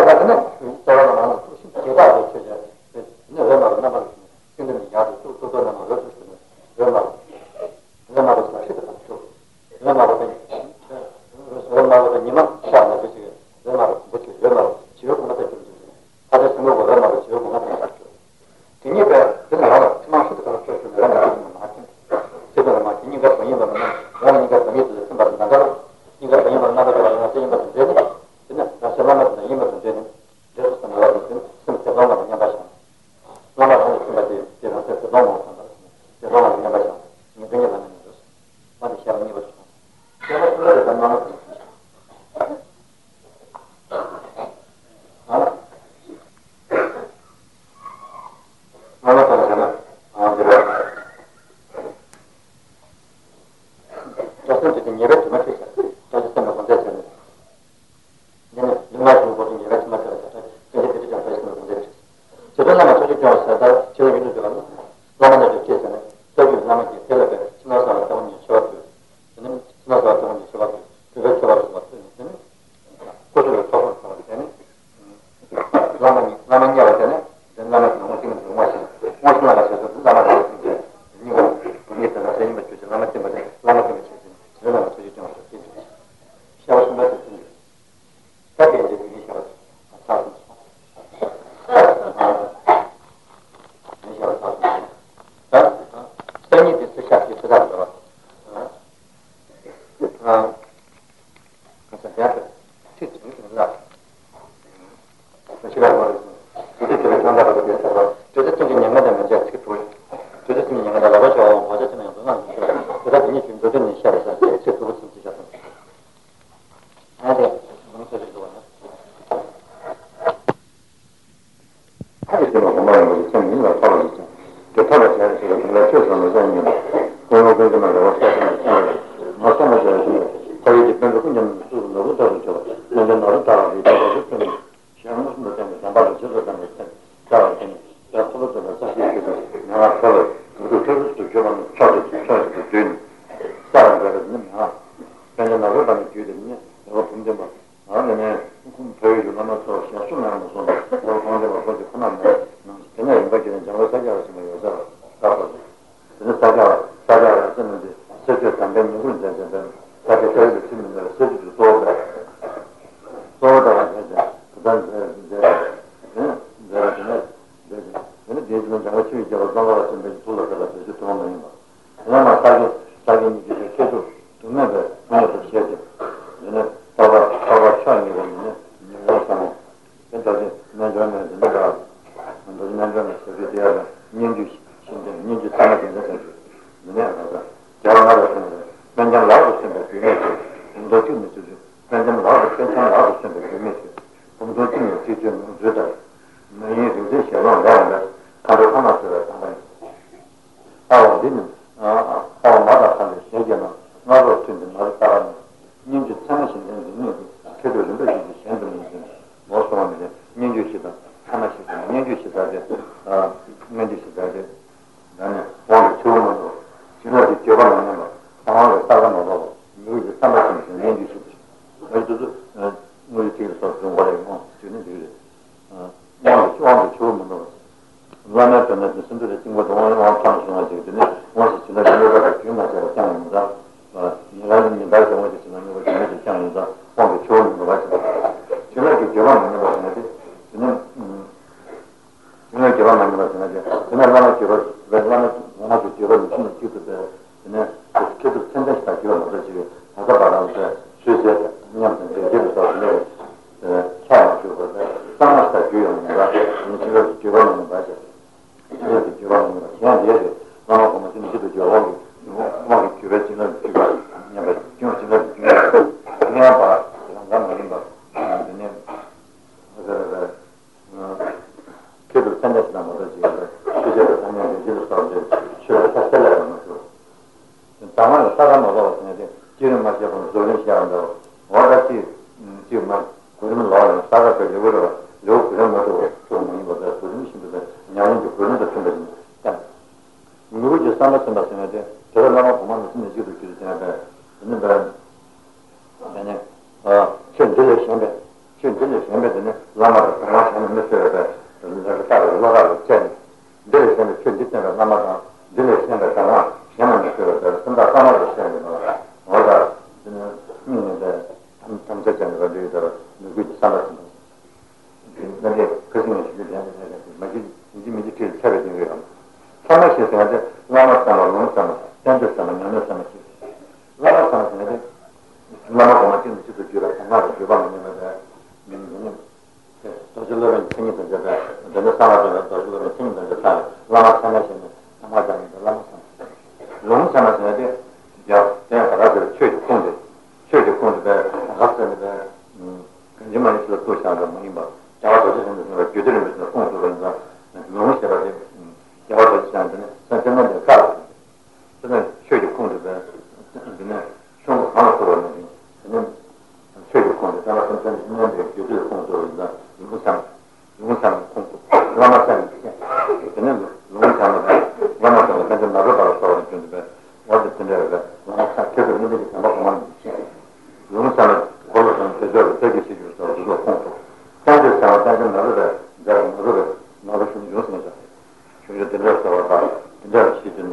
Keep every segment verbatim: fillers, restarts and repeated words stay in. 가면은 저런 말을 제가 외쳐줘야 돼. 근데 왜 말을 나만 근데 야도 또 도도 나만 그랬어. 왜 말? 왜 말을 하시더라. 왜 말을 하니? 왜 말을 하니만 잘 알지. 왜 말을 못해. 왜 말을 지옥 나한테 좀 줘. 다들 정말 왜 말을 지옥 나한테 줘. 그니까 내가 알아. 정말 싫다 그랬어. 내가 말했지. 제가 말했지. 네가 본인 말은 내가 네가 본인 뜻을 말은 나가. 네가 본인 말은 나가. I namazı kılmasının meselede münafıklar olarak sen dersini çözdükten ve namazdan dinlesin de sana hemen meselede sında sana da senin olarak orada müminin de tam seçeni ve duyduğu gücü sanırsın. Böyle kızın işi gücü yani bizim ilgili sebebini veriyorum. Sana şeysin hadi namaz tanımını unutsanız sen de sana ne sanırsın. Namaz tanımını da namaz olmakın dışı tutuyorlar. Namaz yuvanın yanında Dajulların seni de de de sanatçılar dajulların seni de de sanat. Lama sanatçılar, lama sanatçılar, lama sanatçılar. Lama sanatçılar de ya den kadar böyle çocuk kondu, çocuk kondu ve hastanede de cimanışla koşanlar mıyım var. Yavaş koşanlar ve götürülmüşler konuşuyorlar. Lama sanatçılar de yavaş koşanlar sanatçılar de kaldı. Sonra çocuk kondu ve yine şunu anlatıyorlar. Benim çocuk kondu, lama sanatçılar de götürülmüşler konuşuyorlar. Musam, musam, ramasam, benim musamda, ramasam, benim narı barışlarım çünkü ben, o dipten evde, ramasam, köprünün bir kısmı olan bir şey. Musamın kolunun tezörü, tezgisi yurtları, tuzlu kontu. Sen de sana, ben de narı da, garı narı da, narı şunu yurtmayacak. Çünkü dilerse orada, dilerse şimdi,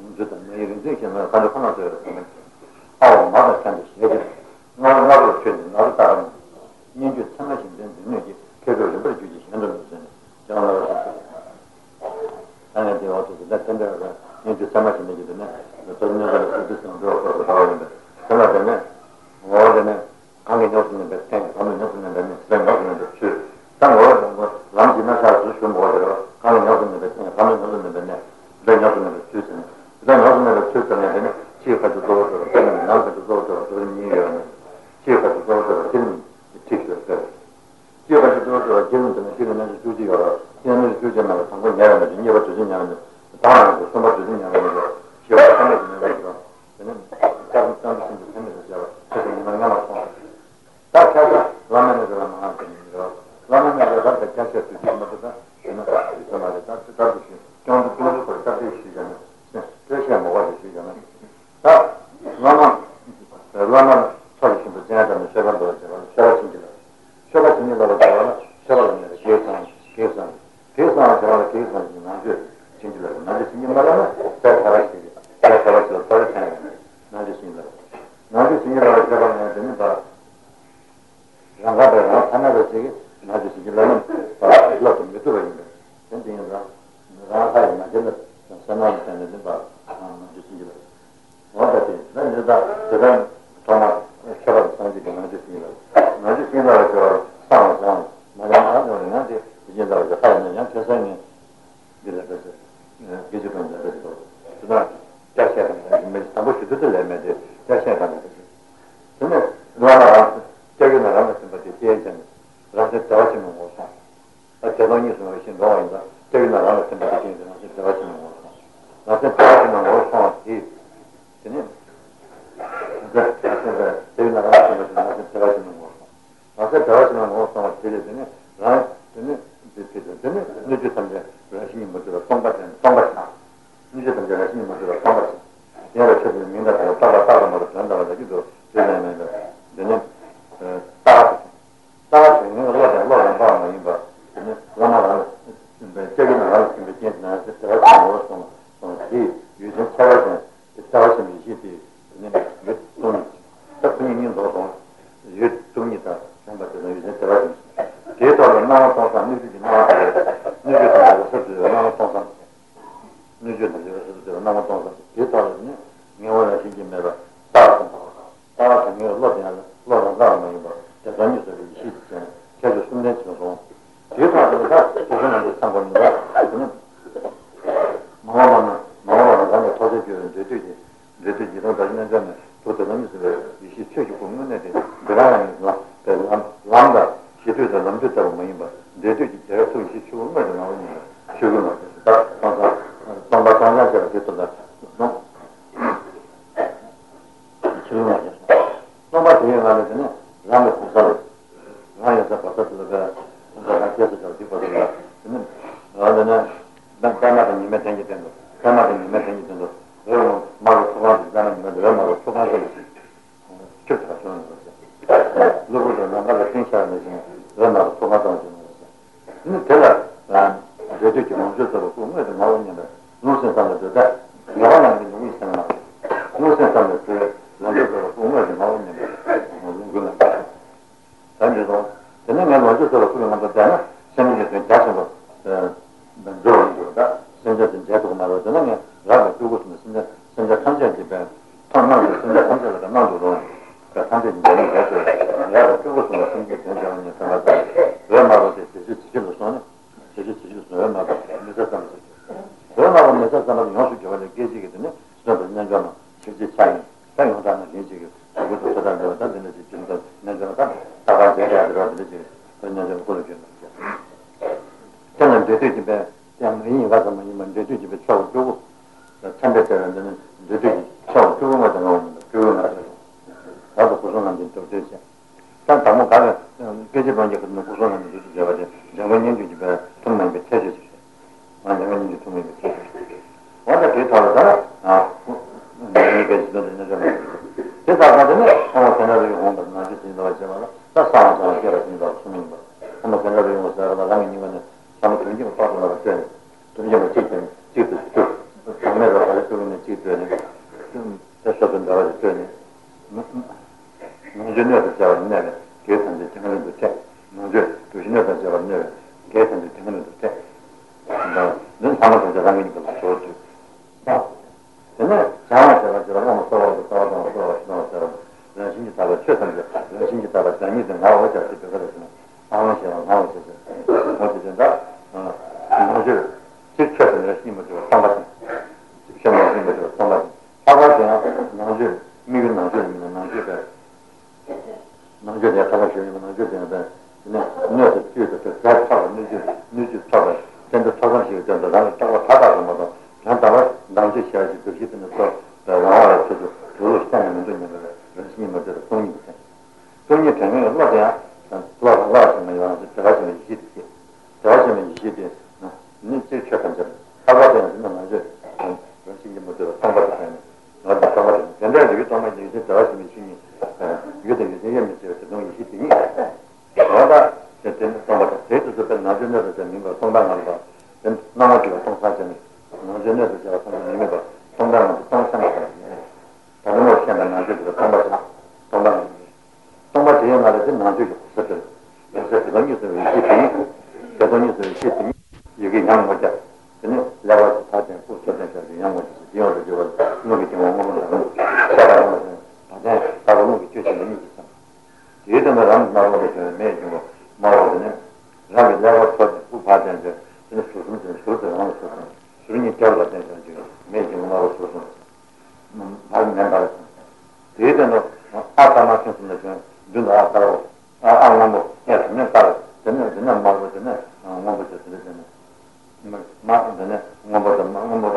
Onun için ne yerinde ki ben kanı kanatı öğretmemek. Ama madem sen de şey edin. Lazor çözdün, lazor tarafını. Ne diyor sana şimdi ben diyor ki kere öyle böyle gücü şimdi öyle seni. Canlar olsun. Hani diye oturdu. Zaten de öyle. Neyse sana şimdi gidin. Sonra ne kadar sürdüsün. Doğru olsun. Havayında. Sonra da ne? O orada ne? Hangi ne olsun ne? Sen hangi ne olsun ne? Ben ne olsun ne? Şu. Sen orada mı? Lan kimden çağırsın? Şu mu orada? Hangi ne olsun ne? Sen hangi ne olsun ne? Ben ne? Ben ne olsun ne? Sürsün. Ben ne olsun ne? Sürsün ne? Beni çiğ kaçı doğru doğru. Benim ne kaçı doğru doğru. Benim niye yiyorum? Çiğ kaçı doğru doğru. Benim çiğ kaçı Io faccio tutto quello che non sono uscito nel studio, non sono uscito nel sangue, non ero nel sangue, non ero nel sangue, non ero nel sangue, non ero nel sangue, non ero nel sangue, non ero nel sangue, non ero nel sangue, da casa la mano della mamma, la mano della mamma che ha cercato di mandare, non ha risolto, ha cercato di, non ha potuto fare tanti sciogani, che siamo quasi sciogani, da la mano, la mano, solo sempre genera un secondo, solo singolo. Şöyle şimdi böyle davranır, şöyle böyle kıyırsan, kıyırsan, kıyırsan, şöyle kıyırsan, nancı çinciler, nancı çinciler ama ben savaş dedi, ben savaş dedi, böyle sen dedi, nancı çinciler. Nancı çinciler olarak şöyle böyle dedi, bana, ranga böyle, sana böyle dedi, nancı çincilerin, bana, ilaçım, yutulayım dedi. Ben dedim, ranga hayır, nancı da, sana bir tane dedi, bana, nancı çinciler. Ona da dedi, ben dedi, ben sonra, şöyle sana dedi, nancı çinciler. Nancı çinciler olarak, Sağ olun. Madem öyle ne diye bizim davacı kaynayacağım kesinlikle dilekası gece bende dedi. Sonra gerçekten meclisten boşu düzülemedi. Gerçekten dedi. Şimdi duvarlar çekinler anlasın dedi diyeceğim. Rahmet davacım olsa. Ateşin yüzünü için doğayında çekinler anlasın dedi diyeceğim. Rahmet davacım olsa. Rahmet davacım olsa değil. Şimdi çekinler anlasın dedi rahmet davacım olsa. Aslında davacımın olsama söylediğini, rahatını söylediğini, nüce samca raşinin mutlular, sonbaşına, sonbaşına. Nüce samca raşinin mutlular, sonbaşına. Yine de çöpünün mindatına, tava tava mutluların davacıki zor, söyleyemeyle. Dönüp, tava, tava çöpünün, Allah'ın Allah'ın bağlamayın var. Dönüp, zamanlar, çekin aralık gibi kendine, davacımın olsama, sonra değil, yüzün çavacına, davacımın işi değil. Dönüp, yut, tonu, çöpünün yanında olsama, yut, tonu yeter. Şambatına yüzüne severmiş. Şehit oğlum, namaz sonsan, nüzücü namaz sonsan, nüzücü namaz sonsan, namaz sonsan, nüzücü namaz sonsan, şehit oğlum, ne oğlan şirkin meyve, dağılsın, dağılsın, ne oğlan dağılsın, oğlan dağılmayın bak, tezan yüzüne bir şey tutacağını, kendi üstümden çıkmış oğlan. Şehit oğlum da, çocuğuna da İstanbul'da, bunun mağalanı, mağalanı zannet toz ediyorum, dediydi, dediydi, o da yine zannet, tozadan yüzüne bir şey çöküp onu ne dedi, bırakın lan. Lamda, şehirde lamda da olmayın var. Dedi ki, yaratım işi olmadı, ne olmuyor? scegliono, non basta neanche la città da no? Scegliono, non basta che io non avete niente, non mi scusate, non mi sono passato da una chiesa che ho tipo di là, non è ben calma che mi mette in gitendo, calma che mi mette in gitendo, io non mi ho trovato di dare, mi ho trovato di dare, c'è la sua, dopo che non vado a pensare, non mi ho trovato di dare. Non c'è la gente che non c'è solo come è una linea, non si stanno da te, non hanno di lui stanno, non si stanno da te, non c'è solo come è una linea, non c'è solo come è una linea, non c'è solo come è una linea, non c'è solo come è una linea, non c'è solo come è una linea, non c'è solo come è Roma was it, it's still a son, it's just a Roma, Messasana. Roma Messasana, you also give a gazing at the next, it's not a Nagano, it's a sign. Sign on the gazing, I would have said I was not in the kitchen, but Nagano, I was there at the religion, and then the religion. Tell them to do the young men, what a man, they do the show too, the temperature, and then they do show too much alone, too much. That was on the interpretation. Tanto cara, pede bandeira no cozona do dia vai, já vai nem de para tomar beteja. Mas não nem de tomar beteja. Olha que tal da, ah, nem que se não já. Você tá vendo, né? Como que nada de onda, não de não vai chamar. Tá só só que era assim da sumindo. Como que nada de onda, era lá nem ninguém, estamos tudo indo para lá para. Tudo já tinha, tinha tudo. Primeiro apareceu no título, né? Tá só andava de tênis. Non c'è niente che va bene, che sono detenuto da te, non c'è niente che va bene, che sono detenuto da te, non siamo senza la mia cosa, no, se no siamo senza la mia cosa, non so, non so, non so, non so, non si sta la città, non si sta la città, non si sta la città, non si sta la città, non si sta la città, non si sta la città, non si sta la non c'è niente da fare, non c'è niente da fare, non c'è niente da fare, non c'è niente da fare, non c'è niente da fare, non c'è niente da fare, non c'è niente da fare, non c'è niente da fare, non c'è niente da fare, non c'è niente da fare, non c'è niente da fare, non c'è niente da fare, non io devo dire che non esiste niente. Allora, se sono contento, se per non genere se mi va, sono banale. Non ho che la confessione, non genere se la sono mi va, sono banale, sono sempre. Per non essere non genere, sono banale, sono banale. Sono banale, ma le non genere, se se non io se esiste niente, se non io se esiste niente, io che non ho già. Se ne la va a fare un po' senza di non ho già, io devo non mi chiamo non. Sarà Parlo che c'è l'inizio. Io non ho mai visto il medico, ma ho detto, la mia lavoro fu patente, non so come si usa, non so. Sono in terra dentro, medico non ho so. Non parlo nemmeno. Io non ho altra macchina, non ho altra, ah non ho, io non parlo, non non ho mai visto, non ho mai visto. Ma non ho mai visto, non ho mai